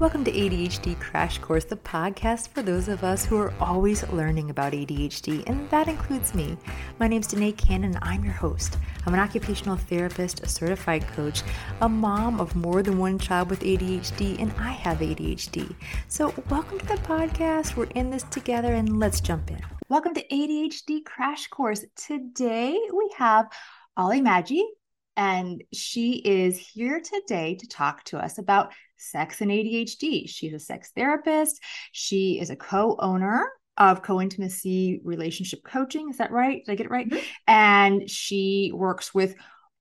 Welcome to ADHD Crash Course, the podcast for those of us who are always learning about ADHD, and that includes me. My name's Danae Cannon, and I'm your host. I'm an occupational therapist, a certified coach, a mom of more than one child with ADHD, and I have ADHD. So welcome to the podcast. We're in this together, and let's jump in. Welcome to ADHD Crash Course. Today we have Ollie Maggi, and she is here today to talk to us about sex and ADHD. She's a sex therapist. She is a co-owner of co-intimacy relationship coaching. Is that right? Did I get it right? Mm-hmm. And she works with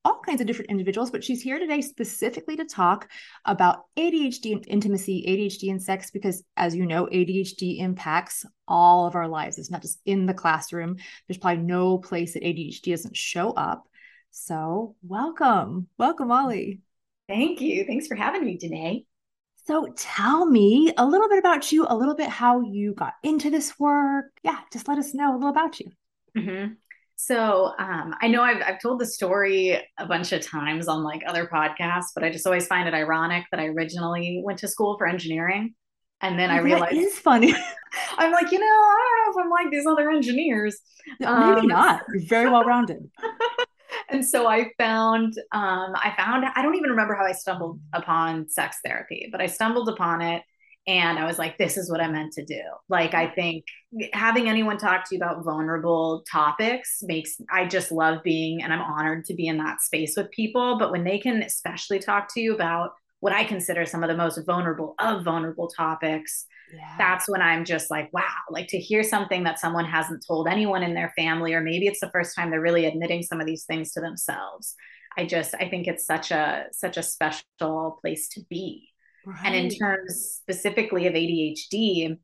all kinds of different individuals, but she's here today specifically to talk about ADHD and intimacy, ADHD and sex, because as you know, ADHD impacts all of our lives. It's not just in the classroom. There's probably no place that ADHD doesn't show up. So welcome, Ollie. Thank you. Thanks for having me, Danae. So tell me a little bit about you, a little bit how you got into this work. Yeah, just let us know a little about you. Mm-hmm. So I know I've told the story a bunch of times on like other podcasts, but I just always find it ironic that I originally went to school for engineering. And then I realized it is funny. I'm like, I don't know if I'm like these other engineers. Maybe not. You're very well-rounded. And so I found, I don't even remember how I stumbled upon sex therapy, but I stumbled upon it and I was like, this is what I meant to do. Like, I think having anyone talk to you about vulnerable topics I just love being, and I'm honored to be in that space with people. But when they can especially talk to you about what I consider some of the most vulnerable of vulnerable topics, yeah. That's when I'm just like, wow, like to hear something that someone hasn't told anyone in their family, or maybe it's the first time they're really admitting some of these things to themselves. I think it's such a special place to be. Right. And in terms specifically of ADHD,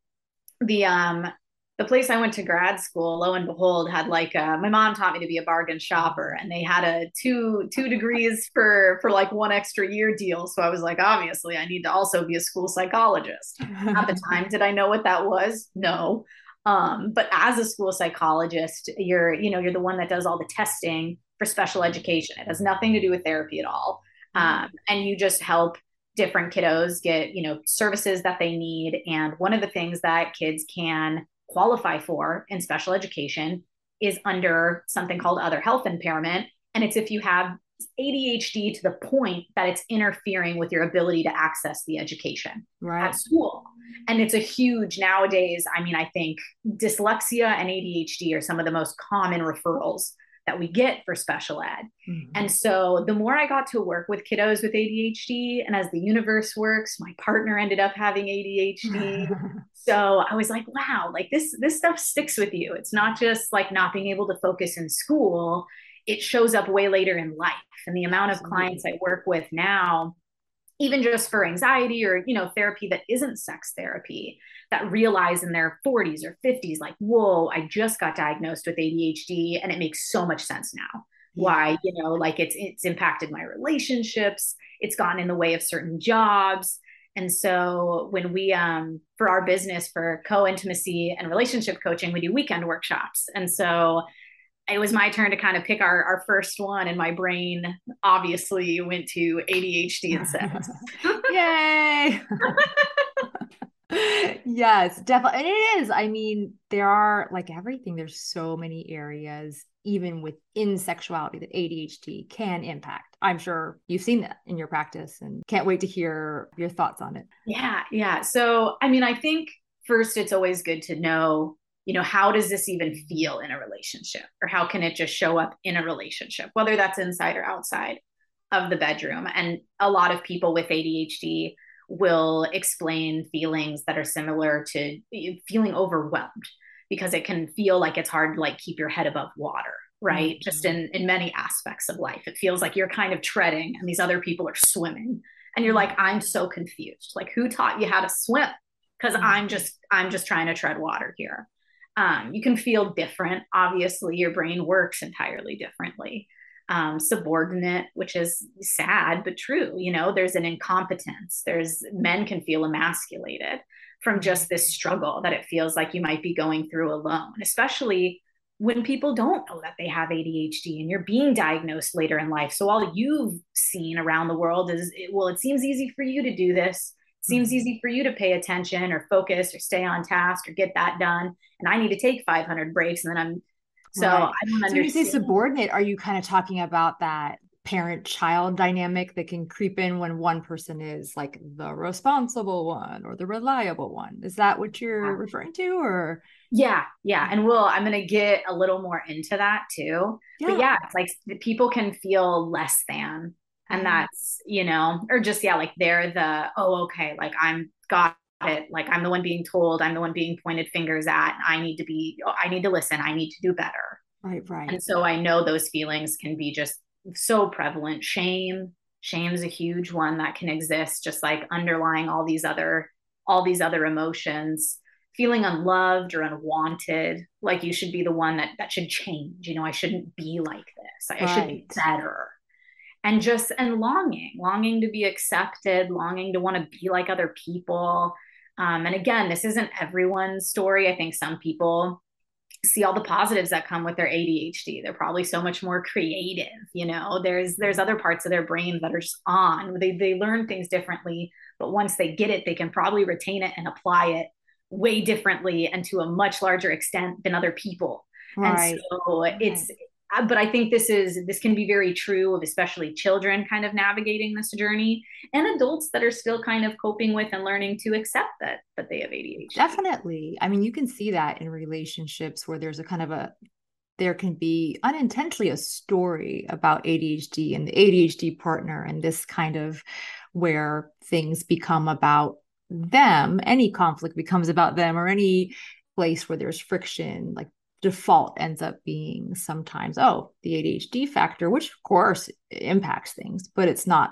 the place I went to grad school, lo and behold, had my mom taught me to be a bargain shopper, and they had a two degrees for like one extra year deal. So I was like, obviously I need to also be a school psychologist. At the time, did I know what that was? No. But as a school psychologist, you're the one that does all the testing for special education. It has nothing to do with therapy at all. And you just help different kiddos get, services that they need. And one of the things that kids can qualify for in special education is under something called other health impairment. And it's if you have ADHD to the point that it's interfering with your ability to access the education at school. And it's a huge nowadays, I think dyslexia and ADHD are some of the most common referrals that we get for special ed. Mm-hmm. And so the more I got to work with kiddos with ADHD, and as the universe works, my partner ended up having ADHD. So I was like, wow, like this stuff sticks with you. It's not just like not being able to focus in school. It shows up way later in life. And the amount of clients I work with now, even just for anxiety or, therapy that isn't sex therapy, that realize in their 40s or 50s, like, whoa, I just got diagnosed with ADHD and it makes so much sense now. Why, it's impacted my relationships. It's gotten in the way of certain jobs. And so when we, for our business, for co-intimacy and relationship coaching, we do weekend workshops. And so it was my turn to kind of pick our first one, and my brain obviously went to ADHD and sex. Yay. Yes, definitely. And it is. There are like everything. There's so many areas, even within sexuality, that ADHD can impact. I'm sure you've seen that in your practice, and can't wait to hear your thoughts on it. Yeah. So, I think first it's always good to know, how does this even feel in a relationship, or how can it just show up in a relationship, whether that's inside or outside of the bedroom. And a lot of people with ADHD will explain feelings that are similar to feeling overwhelmed, because it can feel like it's hard to like keep your head above water, right? Mm-hmm. Just in many aspects of life, it feels like you're kind of treading and these other people are swimming, and you're like, I'm so confused. Like, who taught you how to swim? Because mm-hmm. I'm just trying to tread water here. You can feel different. Obviously, your brain works entirely differently. Subordinate, which is sad, but true. There's an incompetence. Men can feel emasculated from just this struggle that it feels like you might be going through alone, especially when people don't know that they have ADHD and you're being diagnosed later in life. So all you've seen around the world is, it seems easy for you to do this. Seems easy for you to pay attention or focus or stay on task or get that done. And I need to take 500 breaks. And then I don't understand. So you say subordinate, are you kind of talking about that parent-child dynamic that can creep in when one person is like the responsible one or the reliable one? Is that what you're referring to? Or Yeah. And I'm going to get a little more into that too. Yeah. But yeah, it's like people can feel less than. And that's, or just, yeah, like they're the, like I'm got it. Like I'm the one being told, I'm the one being pointed fingers at, I need to listen. I need to do better. Right. And so I know those feelings can be just so prevalent. Shame is a huge one that can exist, just like underlying all these other emotions, feeling unloved or unwanted. Like you should be the one that should change. I shouldn't be like this. I should be better. And longing to be accepted, longing to want to be like other people. And again, this isn't everyone's story. I think some people see all the positives that come with their ADHD. They're probably so much more creative. There's other parts of their brain that are just on. They learn things differently, but once they get it, they can probably retain it and apply it way differently and to a much larger extent than other people. Right. And so but I think this can be very true of especially children kind of navigating this journey and adults that are still kind of coping with and learning to accept that they have ADHD. Definitely. I mean, you can see that in relationships where there's a kind of there can be unintentionally a story about ADHD and the ADHD partner and this kind of where things become about them, any conflict becomes about them or any place where there's friction, like default ends up being sometimes, the ADHD factor, which of course impacts things, but it's not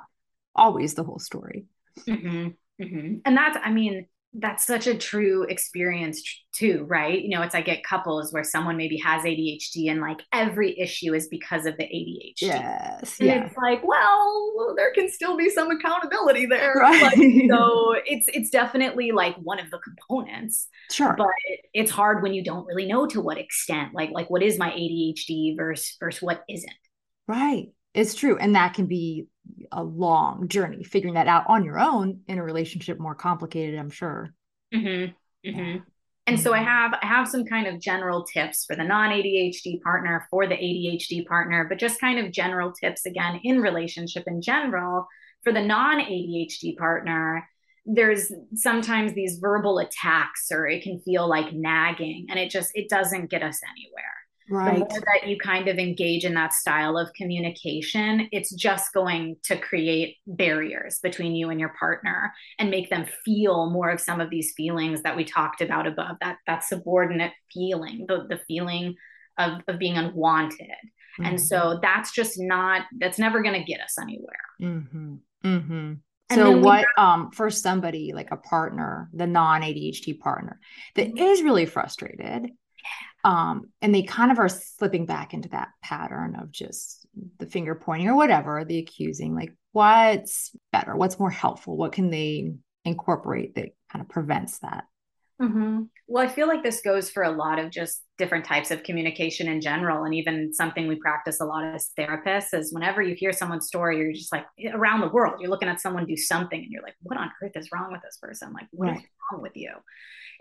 always the whole story. Mm-hmm. Mm-hmm. And that's such a true experience too, right? It's like at couples where someone maybe has ADHD and like every issue is because of the ADHD. Yes. And It's like, well, there can still be some accountability there. Right. So it's definitely like one of the components. Sure. But it's hard when you don't really know to what extent, like what is my ADHD versus what isn't. Right. It's true. And that can be a long journey, figuring that out on your own in a relationship, more complicated, I'm sure. Mm-hmm. Mm-hmm. Yeah. And so I have some kind of general tips for the non-ADHD partner, for the ADHD partner, but just kind of general tips again, in relationship in general, for the non-ADHD partner. There's sometimes these verbal attacks, or it can feel like nagging, and it doesn't get us anywhere. Right. The more that you kind of engage in that style of communication, it's just going to create barriers between you and your partner and make them feel more of some of these feelings that we talked about above, that subordinate feeling, the feeling of being unwanted. Mm-hmm. And so that's never going to get us anywhere. Mm-hmm. Mm-hmm. So what, for somebody like a partner, the non-ADHD partner that is really frustrated, and they kind of are slipping back into that pattern of just the finger pointing or whatever, the accusing, like what's better, what's more helpful, what can they incorporate that kind of prevents that? Mm-hmm. Well, I feel like this goes for a lot of just different types of communication in general. And even something we practice a lot as therapists is whenever you hear someone's story, you're just like around the world, you're looking at someone do something and you're like, what on earth is wrong with this person? Like, what is wrong with you?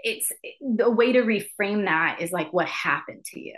It's the way to reframe that is like, what happened to you?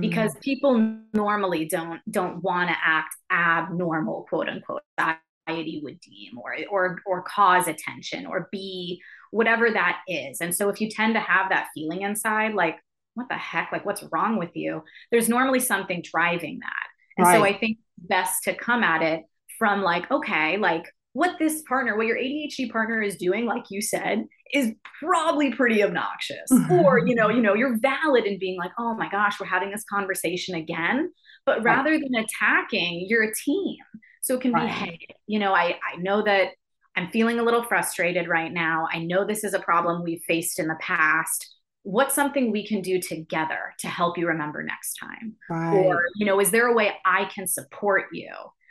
Because people normally don't want to act abnormal, quote unquote, society would deem or cause attention or be whatever that is. And so if you tend to have that feeling inside, like, what the heck, like what's wrong with you? There's normally something driving that. And so I think best to come at it from like, okay, like what your ADHD partner is doing, like you said, is probably pretty obnoxious. Or, you're valid in being like, oh my gosh, we're having this conversation again, but rather than attacking, you're a team. So it can be, hey, I know that I'm feeling a little frustrated right now. I know this is a problem we've faced in the past. What's something we can do together to help you remember next time? Right. Or, is there a way I can support you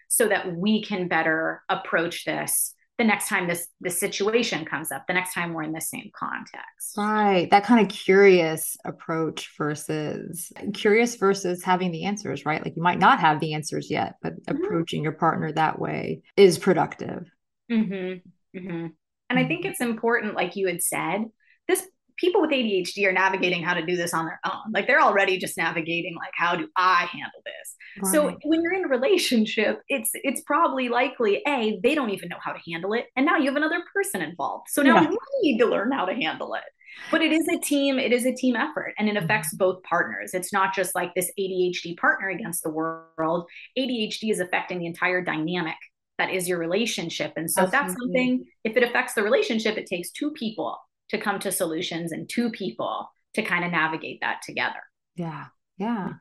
so that we can better approach this the next time this situation comes up, the next time we're in the same context? Right. That kind of curious approach versus having the answers, right? Like you might not have the answers yet, but approaching your partner that way is productive. Mm-hmm. Mm-hmm. And I think it's important, like you had said, this people with ADHD are navigating how to do this on their own. Like they're already just navigating, like, how do I handle this? Right. So when you're in a relationship, it's probably likely, A, they don't even know how to handle it. And now you have another person involved. So now you need to learn how to handle it. But it is a team effort, and it affects both partners. It's not just like this ADHD partner against the world. ADHD is affecting the entire dynamic that is your relationship. And so that's something, if it affects the relationship, it takes two people to come to solutions and two people to kind of navigate that together. Yeah. Yeah.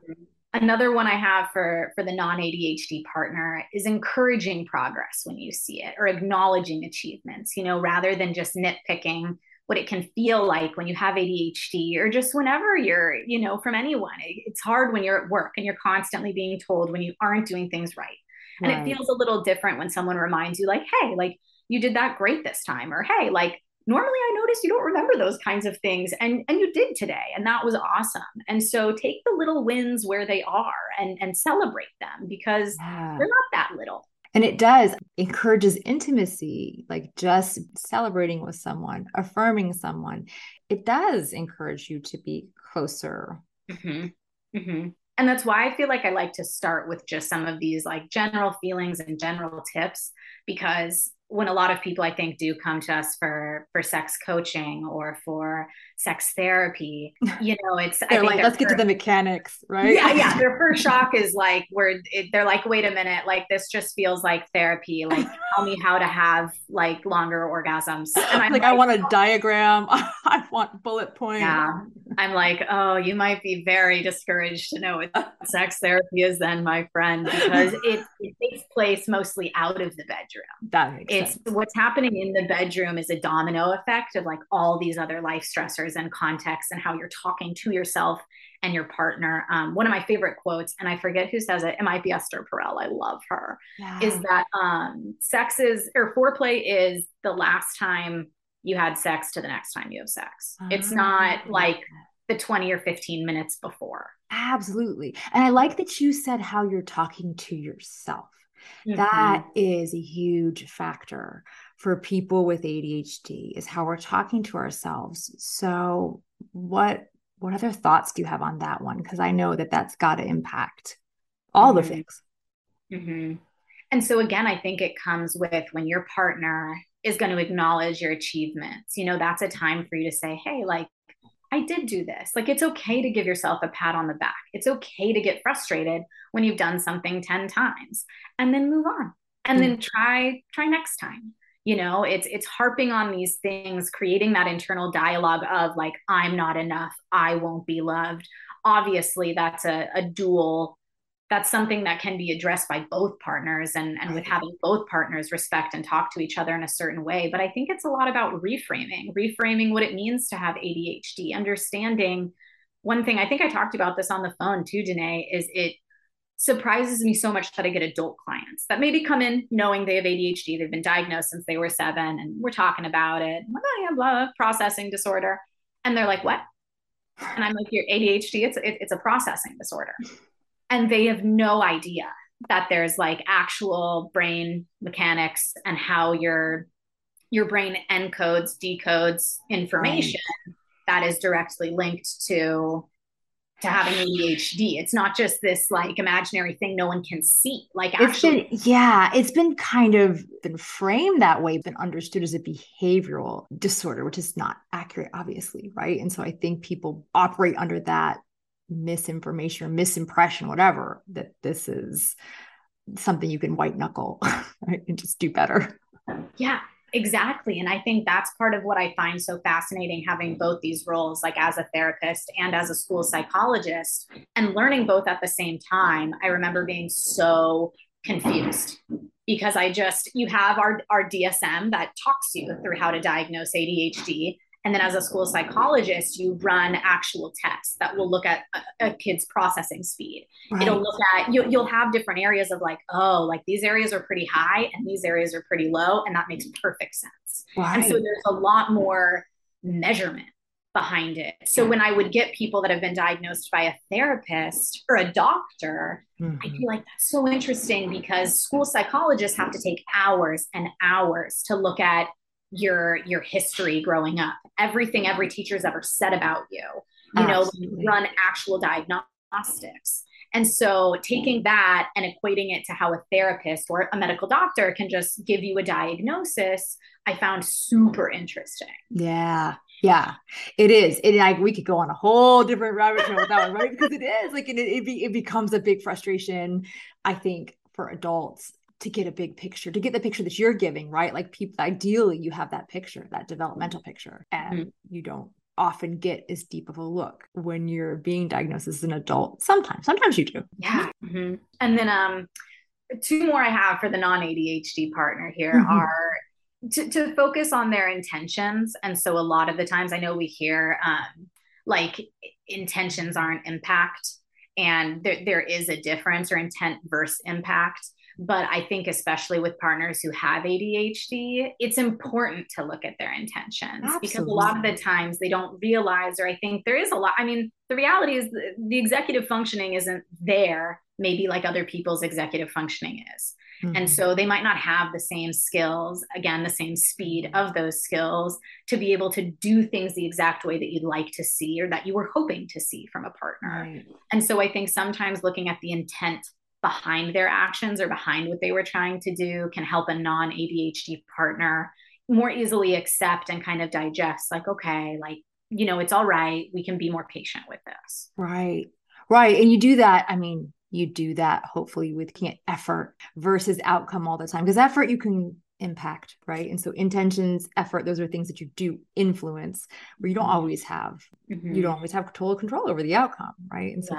Another one I have for the non-ADHD partner is encouraging progress when you see it, or acknowledging achievements, you know, rather than just nitpicking what it can feel like when you have ADHD, or just whenever you're, you know, from anyone. It's hard when you're at work and you're constantly being told when you aren't doing things right. And it feels a little different when someone reminds you, like, hey, like, you did that great this time, or hey, like, normally I notice you don't remember those kinds of things, and you did today, and that was awesome. And so take the little wins where they are and celebrate them, because they're not that little. And it does encourages intimacy, like just celebrating with someone, affirming someone. It does encourage you to be closer. Mm-hmm. Mm-hmm. And that's why I feel like I like to start with just some of these like general feelings and general tips, because when a lot of people, I think, do come to us for sex coaching or for sex therapy, you know, it's I think like, let's get to the mechanics, right? Yeah. Yeah. Their first shock is like, they're like, wait a minute, like this just feels like therapy. Like, tell me how to have like longer orgasms. And I'm like, I want a diagram. I want bullet points. Yeah. I'm like, oh, you might be very discouraged to know what sex therapy is then, my friend, because it takes place mostly out of the bedroom. That makes sense. What's happening in the bedroom is a domino effect of like all these other life stressors and contexts and how you're talking to yourself and your partner. One of my favorite quotes, and I forget who says it, it might be Esther Perel. I love her. Yeah. Is that foreplay is the last time you had sex to the next time you have sex. It's not like the 20 or 15 minutes before. Absolutely. And I like that you said how you're talking to yourself. Mm-hmm. That is a huge factor for people with ADHD, is how we're talking to ourselves. So what other thoughts do you have on that one? Because I know that that's got to impact all the things. Mm-hmm. And so again, I think it comes with when your partner is going to acknowledge your achievements. You know, that's a time for you to say, hey, like, I did do this. Like, it's okay to give yourself a pat on the back. It's okay to get frustrated when you've done something 10 times, and then move on, and then try next time. You know, it's harping on these things, creating that internal dialogue of like, I'm not enough. I won't be loved. Obviously that's a dual, that's something that can be addressed by both partners, and with having both partners respect and talk to each other in a certain way. But I think it's a lot about reframing what it means to have ADHD, understanding one thing. I think I talked about this on the phone too, Danae, is it surprises me so much that I get adult clients that maybe come in knowing they have ADHD. They've been diagnosed since they were 7, and we're talking about it. I'm like, oh, yeah, blah, processing disorder. And they're like, what? And I'm like, your ADHD, it's a processing disorder. And they have no idea that there's like actual brain mechanics and how your brain encodes, decodes information that is directly linked to having ADHD. It's not just this like imaginary thing no one can see. Like, actually, it's been kind of been framed that way, been understood as a behavioral disorder, which is not accurate, obviously, right? And so I think people operate under that misinformation or misimpression, whatever, that this is something you can white knuckle, right, and just do better. Yeah. Exactly. And I think that's part of what I find so fascinating, having both these roles, like as a therapist and as a school psychologist, and learning both at the same time. I remember being so confused because you have our DSM that talks you through how to diagnose ADHD. And then as a school psychologist, you run actual tests that will look at a kid's processing speed. Right. It'll look at, you'll have different areas of like, oh, like these areas are pretty high and these areas are pretty low. And that makes perfect sense. Right. And so there's a lot more measurement behind it. So when I would get people that have been diagnosed by a therapist or a doctor, I'd be like, that's so interesting, because school psychologists have to take hours and hours to look at your history growing up, everything every teacher's ever said about you, you know, run actual diagnostics. And so taking that and equating it to how a therapist or a medical doctor can just give you a diagnosis, I found super interesting. Yeah. Yeah, it is. It, like, we could go on a whole different rabbit trail with that one, right? Because it is like, and it becomes a big frustration, I think, for adults to get a big picture, to get the picture that you're giving, right? Like, people, ideally you have that picture, that developmental picture, and you don't often get as deep of a look when you're being diagnosed as an adult. Sometimes you do. Yeah. Mm-hmm. And then two more I have for the non-ADHD partner here are to focus on their intentions. And so a lot of the times I know we hear like intentions aren't impact, and there is a difference, or intent versus impact. But I think especially with partners who have ADHD, it's important to look at their intentions. Absolutely. Because a lot of the times they don't realize, or I think there is a lot. I mean, the reality is the executive functioning isn't there, maybe like other people's executive functioning is. Mm-hmm. And so they might not have the same skills, again, the same speed of those skills to be able to do things the exact way that you'd like to see, or that you were hoping to see from a partner. Right. And so I think sometimes looking at the intent behind their actions or behind what they were trying to do can help a non-ADHD partner more easily accept and kind of digest, like, okay, like, you know, it's all right. We can be more patient with this. Right. Right. And you do that. I mean, you do that hopefully with effort versus outcome all the time, because effort you can impact, right? And so intentions, effort, those are things that you do influence, where you don't always have, you don't always have total control over the outcome, right? And so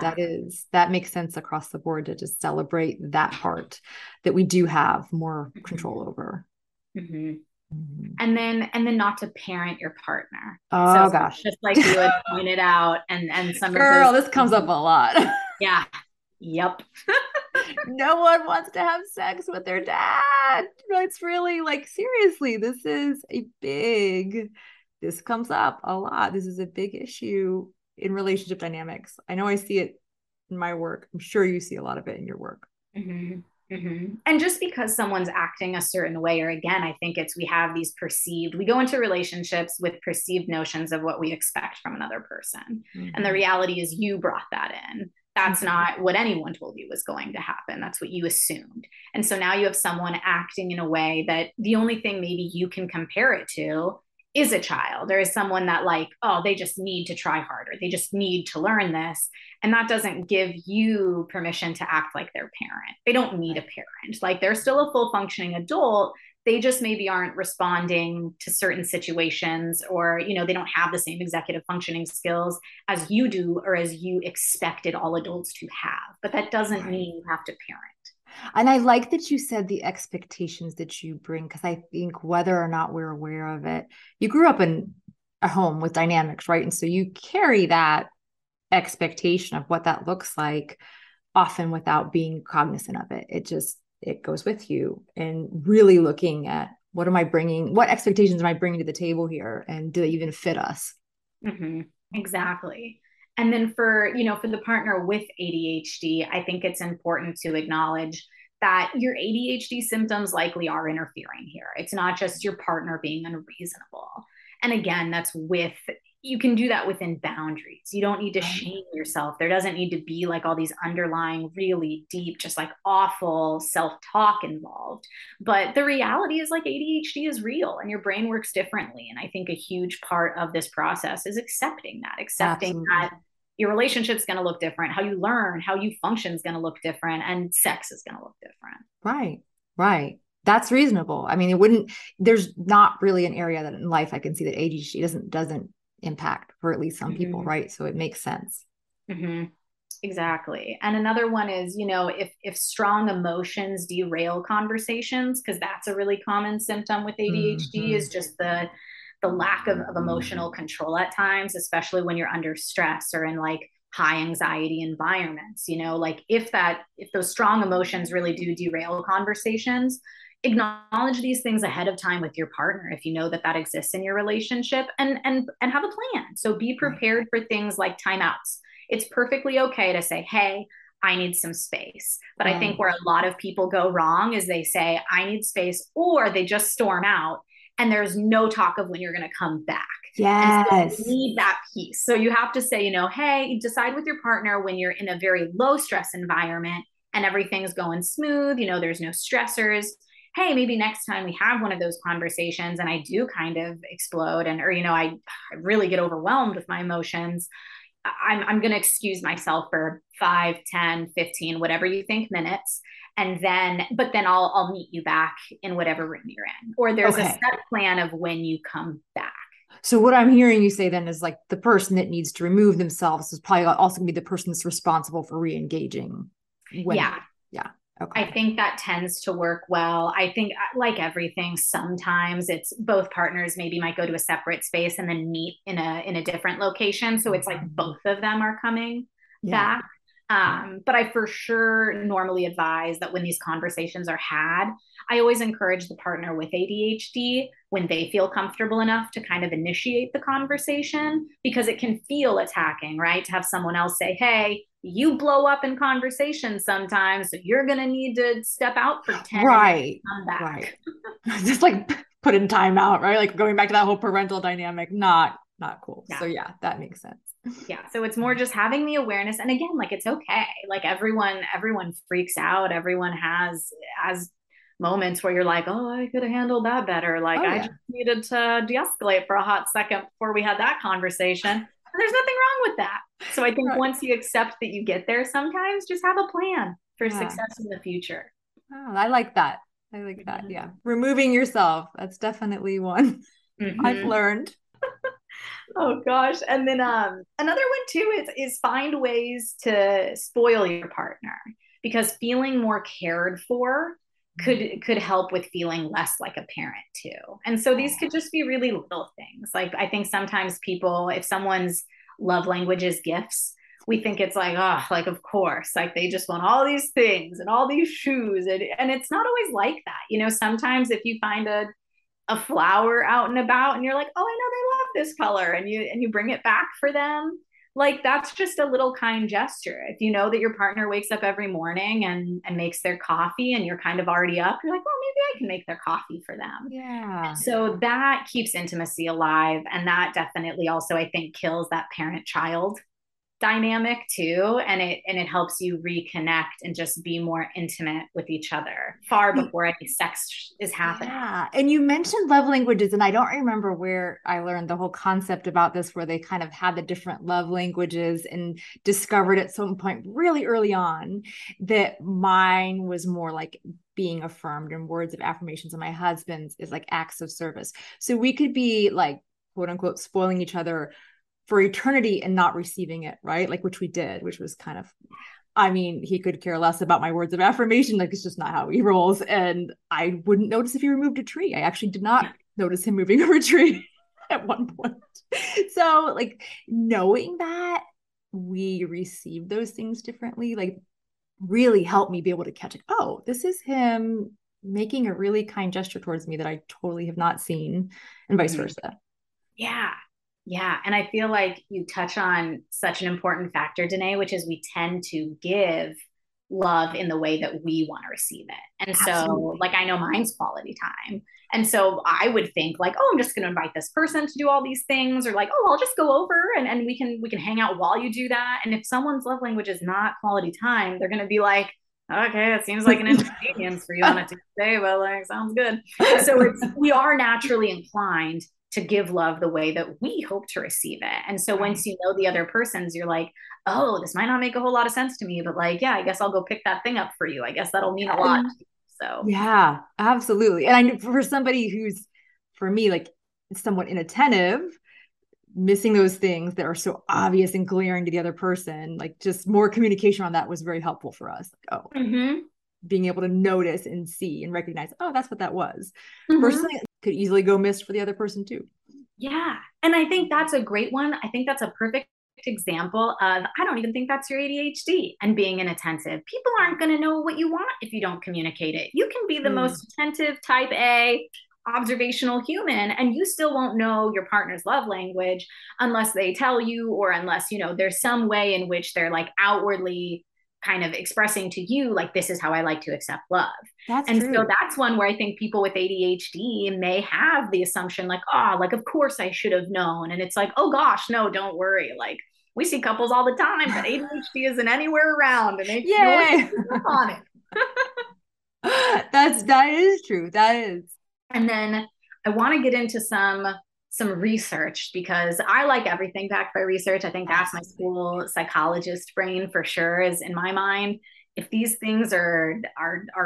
that makes sense across the board to just celebrate that part that we do have more control over. And then not to parent your partner. Oh, so gosh. Just like you had pointed out, and some of this comes up a lot. Yeah. Yep. No one wants to have sex with their dad. It's really like, seriously, this comes up a lot. This is a big issue in relationship dynamics. I know I see it in my work. I'm sure you see a lot of it in your work. And just because someone's acting a certain way, or again, I think we have these we go into relationships with perceived notions of what we expect from another person. And the reality is you brought that in. That's not what anyone told you was going to happen. That's what you assumed. And so now you have someone acting in a way that the only thing maybe you can compare it to is a child, or is someone that, like, oh, they just need to try harder. They just need to learn this. And that doesn't give you permission to act like their parent. They don't need a parent. Like, they're still a full functioning adult. They just maybe aren't responding to certain situations, or, you know, they don't have the same executive functioning skills as you do, or as you expected all adults to have. But that doesn't mean you have to parent. And I like that you said the expectations that you bring, because I think whether or not we're aware of it, you grew up in a home with dynamics, right? And so you carry that expectation of what that looks like, often without being cognizant of it. It goes with you, and really looking at what am I bringing? What expectations am I bringing to the table here? And do they even fit us? Exactly. And then for the partner with ADHD, I think it's important to acknowledge that your ADHD symptoms likely are interfering here. It's not just your partner being unreasonable. And again, you can do that within boundaries. You don't need to shame yourself. There doesn't need to be like all these underlying, really deep, just like awful self-talk involved. But the reality is, like, ADHD is real, and your brain works differently. And I think a huge part of this process is accepting that your relationship's going to look different. How you learn, how you function is going to look different, and sex is going to look different. Right. Right. That's reasonable. I mean, there's not really an area that in life I can see that ADHD doesn't impact for at least some people, right? So it makes sense. Exactly. And another one is, you know, if strong emotions derail conversations, because that's a really common symptom with ADHD, is just the lack of emotional control at times, especially when you're under stress or in like high anxiety environments. You know, like if those strong emotions really do derail conversations, acknowledge these things ahead of time with your partner if you know that exists in your relationship, and have a plan. So be prepared for things like timeouts. It's perfectly okay to say, hey, I need some space. But I think where a lot of people go wrong is they say, I need space, or they just storm out. and there's no talk of when you're going to come back. Yes. So you need that piece. So you have to say, you know, hey, decide with your partner when you're in a very low stress environment and everything's going smooth, you know, there's no stressors. Hey, maybe next time we have one of those conversations and I do kind of explode and, or, you know, I really get overwhelmed with my emotions. I'm going to excuse myself for 5, 10, 15, whatever you think minutes. And then, but then I'll meet you back in whatever room you're in, or there's a set plan of when you come back. So what I'm hearing you say then is like the person that needs to remove themselves is probably also gonna be the person that's responsible for re-engaging. Yeah. Okay. I think that tends to work well. I think like everything, sometimes it's both partners maybe might go to a separate space and then meet in a different location. So it's like both of them are coming back. But I for sure normally advise that when these conversations are had, I always encourage the partner with ADHD when they feel comfortable enough to kind of initiate the conversation, because it can feel attacking, right? To have someone else say, hey, you blow up in conversation sometimes, so you're going to need to step out for 10 minutes and come back. Right. Just like put in time out, right? Like going back to that whole parental dynamic, not cool. Yeah. So yeah, that makes sense. Yeah. So it's more just having the awareness. And again, like, it's okay. Like everyone freaks out. Everyone has moments where you're like, oh, I could have handled that better. Like I just needed to de-escalate for a hot second before we had that conversation. And there's nothing wrong with that. So I think once you accept that you get there, sometimes just have a plan for success in the future. Oh, I like that. Yeah. Removing yourself. That's definitely one I've learned. Oh gosh. And then another one too is find ways to spoil your partner, because feeling more cared for could help with feeling less like a parent too. And so these could just be really little things. Like I think sometimes people, if someone's love language is gifts, we think it's like, oh, like, of course, like they just want all these things and all these shoes. And it's not always like that. You know, sometimes if you find a flower out and about and you're like, oh, I know they love this color, and you bring it back for them. Like that's just a little kind gesture. If you know that your partner wakes up every morning and makes their coffee and you're kind of already up, you're like, oh, maybe I can make their coffee for them. Yeah. And so that keeps intimacy alive. And that definitely also, I think, kills that parent-child dynamic too. And it helps you reconnect and just be more intimate with each other far before any sex is happening. Yeah. And you mentioned love languages, and I don't remember where I learned the whole concept about this, where they kind of had the different love languages and discovered at some point really early on that mine was more like being affirmed in words of affirmations, and my husband's is like acts of service. So we could be like, quote unquote, spoiling each other for eternity and not receiving it, right? Like, which we did, which was kind of, I mean, he could care less about my words of affirmation. Like, it's just not how he rolls. And I wouldn't notice if he removed a tree. I actually did not notice him moving over a tree at one point. So like knowing that we receive those things differently, like really helped me be able to catch it. Oh, this is him making a really kind gesture towards me that I totally have not seen, and vice versa. Yeah. Yeah. And I feel like you touch on such an important factor, Danae, which is we tend to give love in the way that we want to receive it. And absolutely. So like, I know mine's quality time. And so I would think like, oh, I'm just going to invite this person to do all these things, or like, oh, I'll just go over and we can hang out while you do that. And if someone's love language is not quality time, they're going to be like, okay, that seems like an inconvenience for you on a Tuesday, but like, sounds good. So we are naturally inclined to give love the way that we hope to receive it. And so once you know the other person's, you're like, oh, this might not make a whole lot of sense to me, but like, yeah, I guess I'll go pick that thing up for you. I guess that'll mean a lot. So yeah, absolutely. And for somebody who's, for me, like somewhat inattentive, missing those things that are so obvious and glaring to the other person, like just more communication on that was very helpful for us. Like, being able to notice and see and recognize, oh, that's what that was. Personally, could easily go missed for the other person too. Yeah. And I think that's a great one. I think that's a perfect example of, I don't even think that's your ADHD and being inattentive. People aren't going to know what you want if you don't communicate it. You can be the most attentive type A observational human, and you still won't know your partner's love language unless they tell you, or unless, you know, there's some way in which they're like outwardly kind of expressing to you, like, this is how I like to accept love. So that's one where I think people with ADHD may have the assumption like, oh, like, of course I should have known. And it's like, oh gosh, no, don't worry. Like, we see couples all the time, but ADHD isn't anywhere around, and they feel on it. That is true. That is. And then I want to get into some research, because I like everything backed by research. I think that's my school psychologist brain for sure, is in my mind, if these things are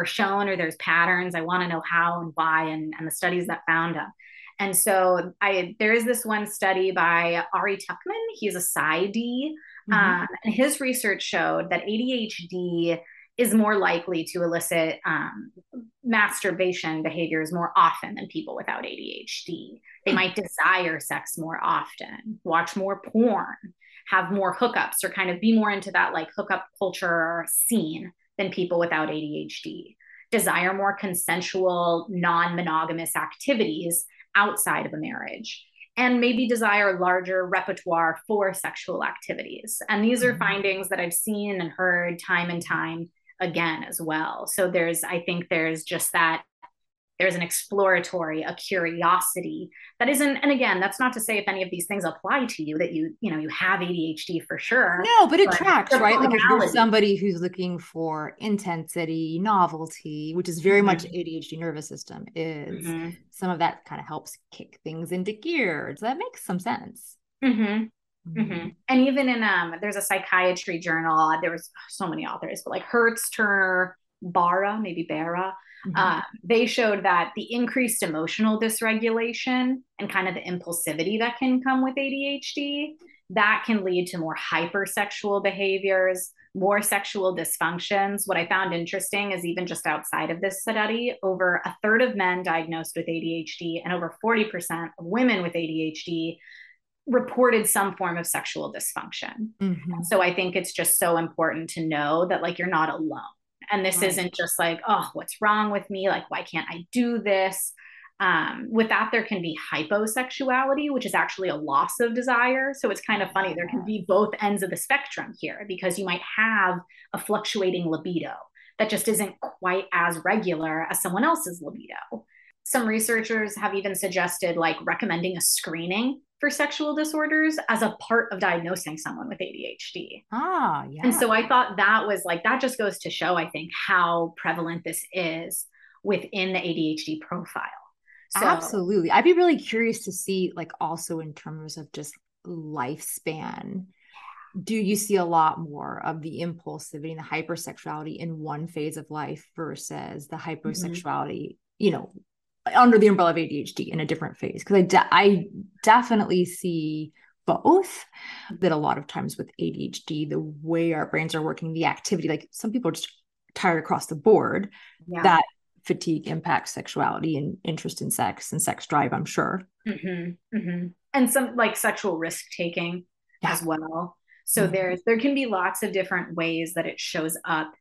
shown or there's patterns, I want to know how and why, and the studies that found them. And so there is this one study by Ari Tuckman. He's a PsyD. And his research showed that ADHD is more likely to elicit masturbation behaviors more often than people without ADHD. They might desire sex more often, watch more porn, have more hookups, or kind of be more into that like hookup culture scene than people without ADHD, desire more consensual, non-monogamous activities outside of a marriage, and maybe desire a larger repertoire for sexual activities. And these are findings that I've seen and heard time and time again as well. So there's an exploratory, a curiosity that isn't, and again, that's not to say if any of these things apply to you, that you have ADHD for sure. No, but it tracks, right? Like if you're somebody who's looking for intensity, novelty, which is very much ADHD nervous system is, some of that kind of helps kick things into gear. So that makes some sense. And even in, there's a psychiatry journal, there was so many authors, but like Hertz, Turner, Barra, they showed that the increased emotional dysregulation and kind of the impulsivity that can come with ADHD, that can lead to more hypersexual behaviors, more sexual dysfunctions. What I found interesting is even just outside of this study, over a third of men diagnosed with ADHD and over 40% of women with ADHD reported some form of sexual dysfunction. So I think it's just so important to know that like you're not alone. And this isn't just like, oh, what's wrong with me? Like, why can't I do this? With that, there can be hyposexuality, which is actually a loss of desire. So it's kind of funny. There can be both ends of the spectrum here, because you might have a fluctuating libido that just isn't quite as regular as someone else's libido. Some researchers have even suggested like recommending a screening for sexual disorders as a part of diagnosing someone with ADHD. And so I thought that was like, that just goes to show, I think, how prevalent this is within the ADHD profile. So, absolutely. I'd be really curious to see, like, also in terms of just lifespan, do you see a lot more of the impulsivity and the hypersexuality in one phase of life versus the hyposexuality, you know, under the umbrella of ADHD in a different phase? Because I definitely see both, that a lot of times with ADHD, the way our brains are working, the activity, like some people are just tired across the board, that fatigue impacts sexuality and interest in sex and sex drive, I'm sure. And some like sexual risk taking as well. So there can be lots of different ways that it shows up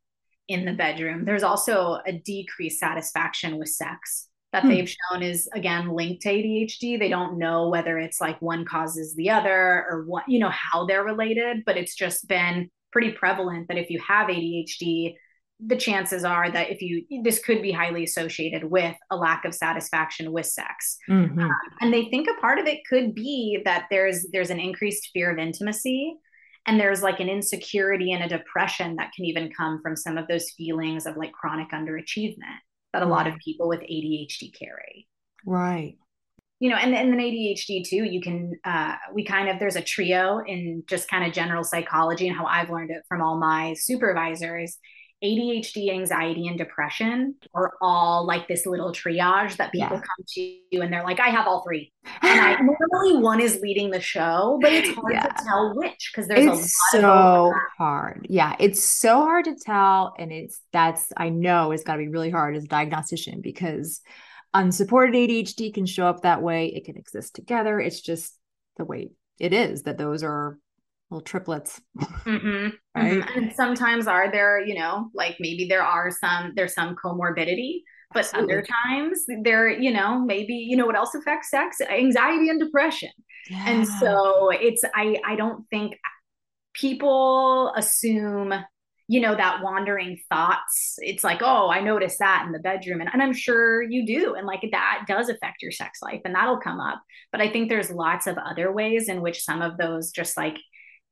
in the bedroom. There's also a decreased satisfaction with sex that they've shown is, again, linked to ADHD. They don't know whether it's like one causes the other or what, you know, how they're related, but it's just been pretty prevalent that if you have ADHD, the chances are that this could be highly associated with a lack of satisfaction with sex. And they think a part of it could be that there's an increased fear of intimacy, and there's like an insecurity and a depression that can even come from some of those feelings of like chronic underachievement that a lot of people with ADHD carry. You know, and then ADHD too, you can, there's a trio in just kind of general psychology and how I've learned it from all my supervisors. ADHD, anxiety, and depression are all like this little triage that people come to you and they're like, I have all three. And I normally one is leading the show, but it's hard to tell which, because there's a lot. It's so hard. Yeah. It's so hard to tell. And I know it's gotta be really hard as a diagnostician, because unsupported ADHD can show up that way. It can exist together. It's just the way it is that those are little triplets. Right? And sometimes are there, you know, like maybe there's some comorbidity, but other times there, you know, maybe, you know, what else affects sex? Anxiety and depression. And so I don't think people assume you know, that wandering thoughts. It's like, oh, I noticed that in the bedroom. And I'm sure you do. And like, that does affect your sex life and that'll come up. But I think there's lots of other ways in which some of those just like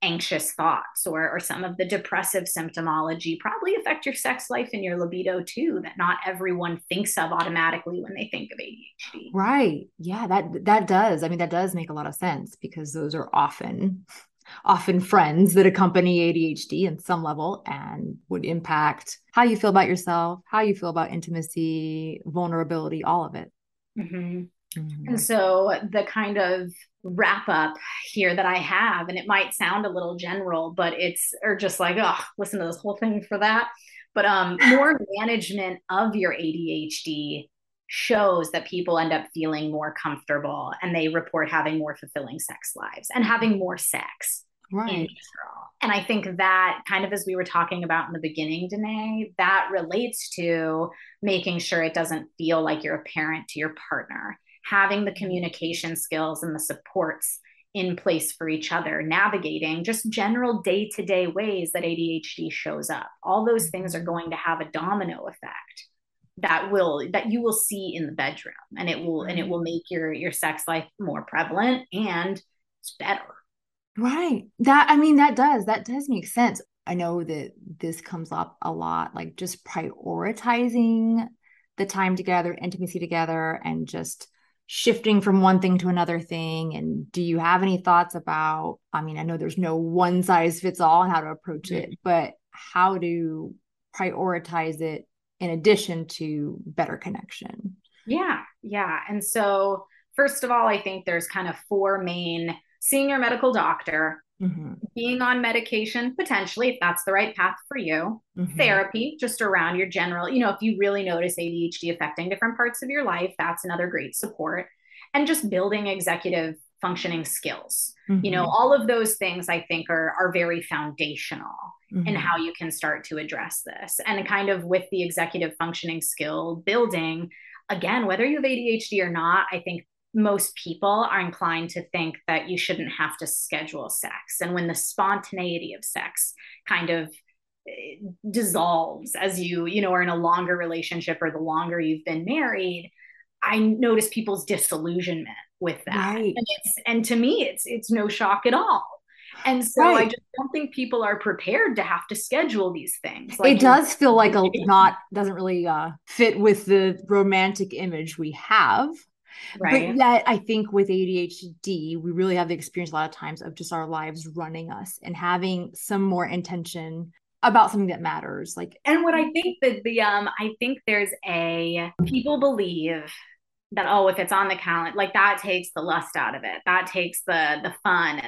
anxious thoughts or some of the depressive symptomology probably affect your sex life and your libido too, that not everyone thinks of automatically when they think of ADHD. Right. Yeah, that does. I mean, that does make a lot of sense because those are often friends that accompany ADHD in some level and would impact how you feel about yourself, how you feel about intimacy, vulnerability, all of it. Mm-hmm. And so the kind of wrap up here that I have, and it might sound a little general, but it's, or just like, oh, listen to this whole thing for that. But more management of your ADHD shows that people end up feeling more comfortable and they report having more fulfilling sex lives and having more sex. Right. In general. And I think that kind of, as we were talking about in the beginning, Danae, that relates to making sure it doesn't feel like you're a parent to your partner, having the communication skills and the supports in place for each other, navigating just general day-to-day ways that ADHD shows up. All those things are going to have a domino effect that you will see in the bedroom, and it will make your sex life more prevalent and it's better. Right. That does make sense. I know that this comes up a lot, like just prioritizing the time together, intimacy together, and just shifting from one thing to another thing. And do you have any thoughts about, I mean, I know there's no one size fits all on how to approach it, but how to prioritize it in addition to better connection? Yeah. Yeah. And so first of all, I think there's kind of four main: seeing your medical doctor, mm-hmm. being on medication, potentially, if that's the right path for you, mm-hmm. therapy, just around your general, you know, if you really notice ADHD affecting different parts of your life, that's another great support. And just building executive functioning skills, mm-hmm. you know, all of those things I think are very foundational mm-hmm. in how you can start to address this. And kind of with the executive functioning skill building, again, whether you have ADHD or not, I think most people are inclined to think that you shouldn't have to schedule sex. And when the spontaneity of sex kind of dissolves as you are in a longer relationship or the longer you've been married, I notice people's disillusionment with that. Right. And to me, it's no shock at all. And so right. I just don't think people are prepared to have to schedule these things. Like, it does feel like doesn't really fit with the romantic image we have. Right. But yet I think with ADHD, we really have the experience a lot of times of just our lives running us and having some more intention about something that matters. And what I think that I think there's people believe that, oh, if it's on the calendar, like that takes the lust out of it. That takes the fun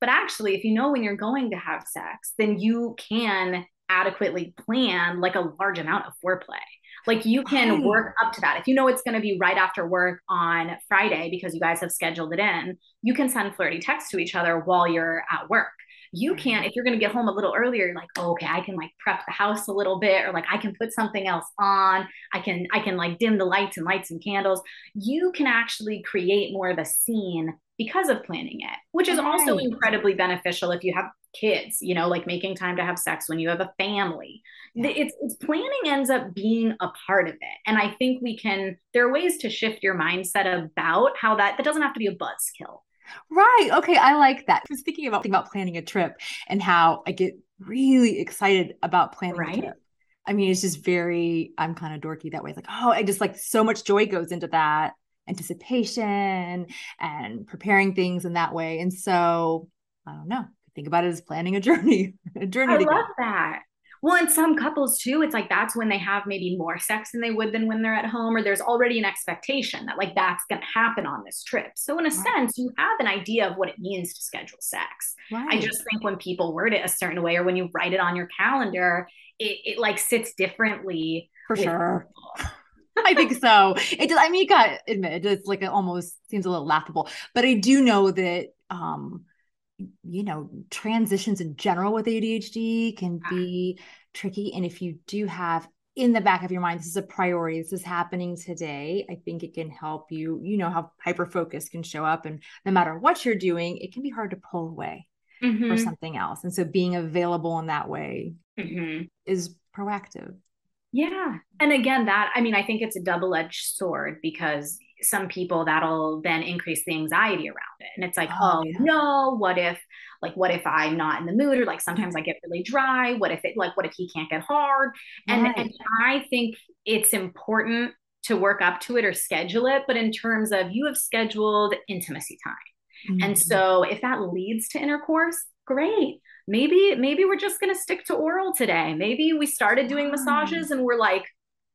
but actually, if you know when you're going to have sex, then you can adequately plan like a large amount of foreplay. Like you can work up to that. If you know it's going to be right after work on Friday because you guys have scheduled it in, you can send flirty texts to each other while you're at work. You can, if you're going to get home a little earlier, you're like, oh, okay, I can like prep the house a little bit, or like I can put something else on. I can like dim the lights and candles. You can actually create more of a scene because of planning it, which is also incredibly beneficial if you have kids, you know, like making time to have sex when you have a family. Yeah. It's planning ends up being a part of it. And I think there are ways to shift your mindset about how that doesn't have to be a buzzkill. Right. Okay. I like that. I was thinking about planning a trip and how I get really excited about planning a trip. I mean, it's just I'm kind of dorky that way. It's like, oh, I just like so much joy goes into that anticipation and preparing things in that way. And so I don't know. Think about it as planning a journey. I love that. Well, in some couples too, it's like, that's when they have maybe more sex than they would than when they're at home, or there's already an expectation that like, that's going to happen on this trip. So in a sense, you have an idea of what it means to schedule sex. Right. I just think when people word it a certain way, or when you write it on your calendar, it like sits differently. For sure. I think so. It does. I mean, you gotta admit, it's like, it almost seems a little laughable, but I do know that, you know, transitions in general with ADHD can be tricky. And if you do have in the back of your mind, this is a priority, this is happening today, I think it can help you, you know, how hyper-focus can show up. And no matter what you're doing, it can be hard to pull away. mm-hmm. for something else. And so being available in that way mm-hmm. is proactive. Yeah. And again, that, I mean, I think it's a double-edged sword because some people that'll then increase the anxiety around it. And it's like, oh no, what if I'm not in the mood? Or like, sometimes I get really dry. What if he can't get hard? And, right. and I think it's important to work up to it or schedule it. But in terms of you have scheduled intimacy time. Mm-hmm. And so if that leads to intercourse, great. Maybe we're just going to stick to oral today. Maybe we started doing massages and we're like,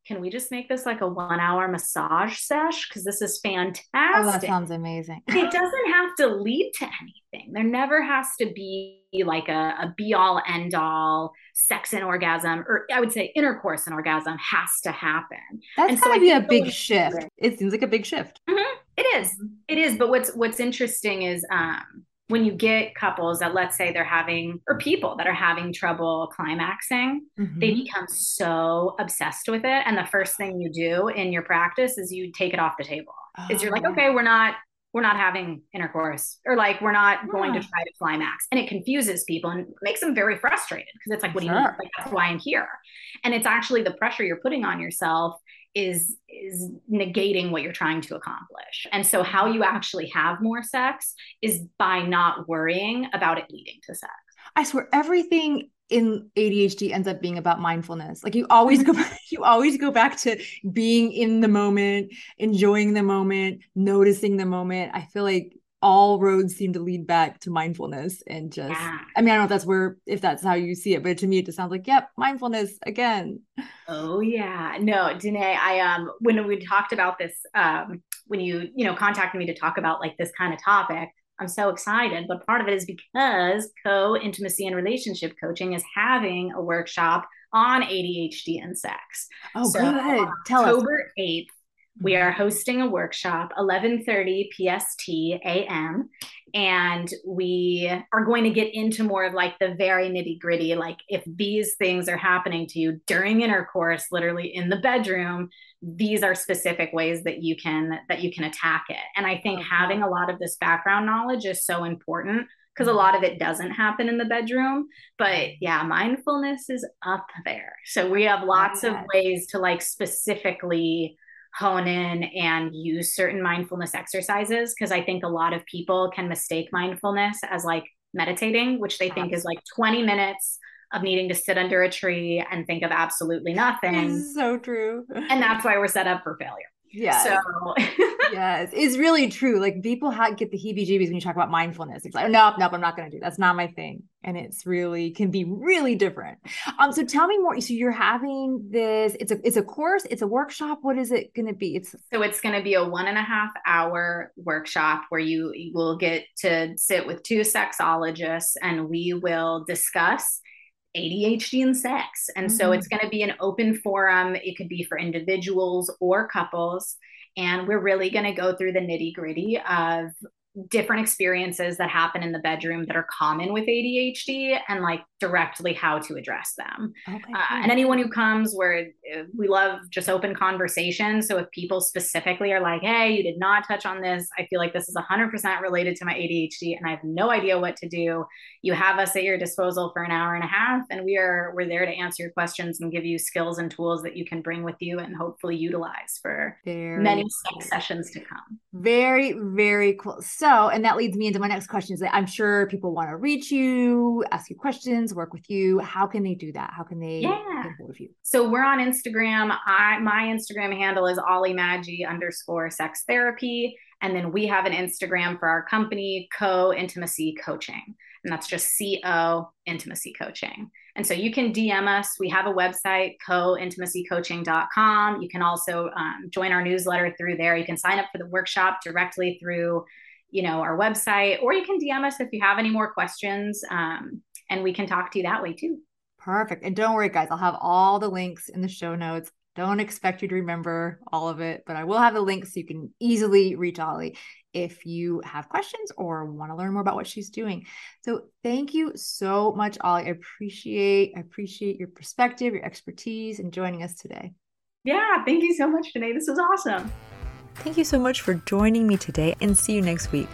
can we just make this like a 1-hour massage sesh? Because this is fantastic. Oh, that sounds amazing. It doesn't have to lead to anything. There never has to be like a be all end all sex and orgasm, or I would say intercourse and orgasm has to happen. That's going to be a big shift. It seems like a big shift. Mm-hmm. It is. It is. But what's interesting is, when you get couples that, let's say, people that are having trouble climaxing, mm-hmm. they become so obsessed with it. And the first thing you do in your practice is you take it off the table. Oh. Is you're like, okay, we're not having intercourse, or like, we're not going to try to climax. And it confuses people and makes them very frustrated because it's like, what do you mean? Like, that's why I'm here. And it's actually the pressure you're putting on yourself is negating what you're trying to accomplish. And so how you actually have more sex is by not worrying about it leading to sex. I swear everything in ADHD ends up being about mindfulness. Like you always go back to being in the moment, enjoying the moment, noticing the moment. I feel like all roads seem to lead back to mindfulness and just, yeah. I mean, I don't know if that's how you see it, but to me, it just sounds like, yep, mindfulness again. Oh yeah. No, Danae, I, when we talked about this, when you contacted me to talk about like this kind of topic, I'm so excited, but part of it is because co-intimacy and relationship coaching is having a workshop on ADHD and sex. Oh, so good. Tell us. October 8th, we are hosting a workshop, 11:30 PST AM, and we are going to get into more of like the very nitty gritty, like if these things are happening to you during intercourse, literally in the bedroom, these are specific ways that you can attack it. And I think having a lot of this background knowledge is so important because a lot of it doesn't happen in the bedroom, but yeah, mindfulness is up there. So we have lots of ways to like specifically hone in and use certain mindfulness exercises. Cause I think a lot of people can mistake mindfulness as like meditating, which they think is like 20 minutes of needing to sit under a tree and think of absolutely nothing. This is so true. And that's why we're set up for failure. Yeah. So yes, it's really true. Like people get the heebie-jeebies when you talk about mindfulness. It's like, nope, I'm not going to do that. That's not my thing. And it's really can be really different. So tell me more. So you're having this. It's a course. It's a workshop. What is it going to be? It's going to be a 1.5-hour workshop where you will get to sit with 2 sexologists and we will discuss ADHD and sex. And so it's going to be an open forum. It could be for individuals or couples. And we're really going to go through the nitty gritty of different experiences that happen in the bedroom that are common with ADHD and like directly how to address them. Okay, cool. And anyone who comes, where we love just open conversation. So if people specifically are like, hey, you did not touch on this. I feel like this is 100% related to my ADHD and I have no idea what to do. You have us at your disposal for 1.5 hours and we're there to answer your questions and give you skills and tools that you can bring with you and hopefully utilize for many sex sessions to come. Very, very cool. So, and that leads me into my next question is that I'm sure people want to reach you, ask you questions, work with you. How can they do that? How can they get hold of you? So we're on Instagram. My Instagram handle is Ollie Maggi _sex therapy. And then we have an Instagram for our company, Co-Intimacy Coaching. And that's just co-intimacy coaching. And so you can DM us. We have a website, cointimacycoaching.com. You can also join our newsletter through there. You can sign up for the workshop directly through our website, or you can DM us if you have any more questions. And we can talk to you that way too. Perfect. And don't worry, guys, I'll have all the links in the show notes. Don't expect you to remember all of it, but I will have the links so you can easily reach Ollie if you have questions or want to learn more about what she's doing. So thank you so much, Ollie. I appreciate your perspective, your expertise, and joining us today. Yeah. Thank you so much, Danae. This was awesome. Thank you so much for joining me today, and see you next week.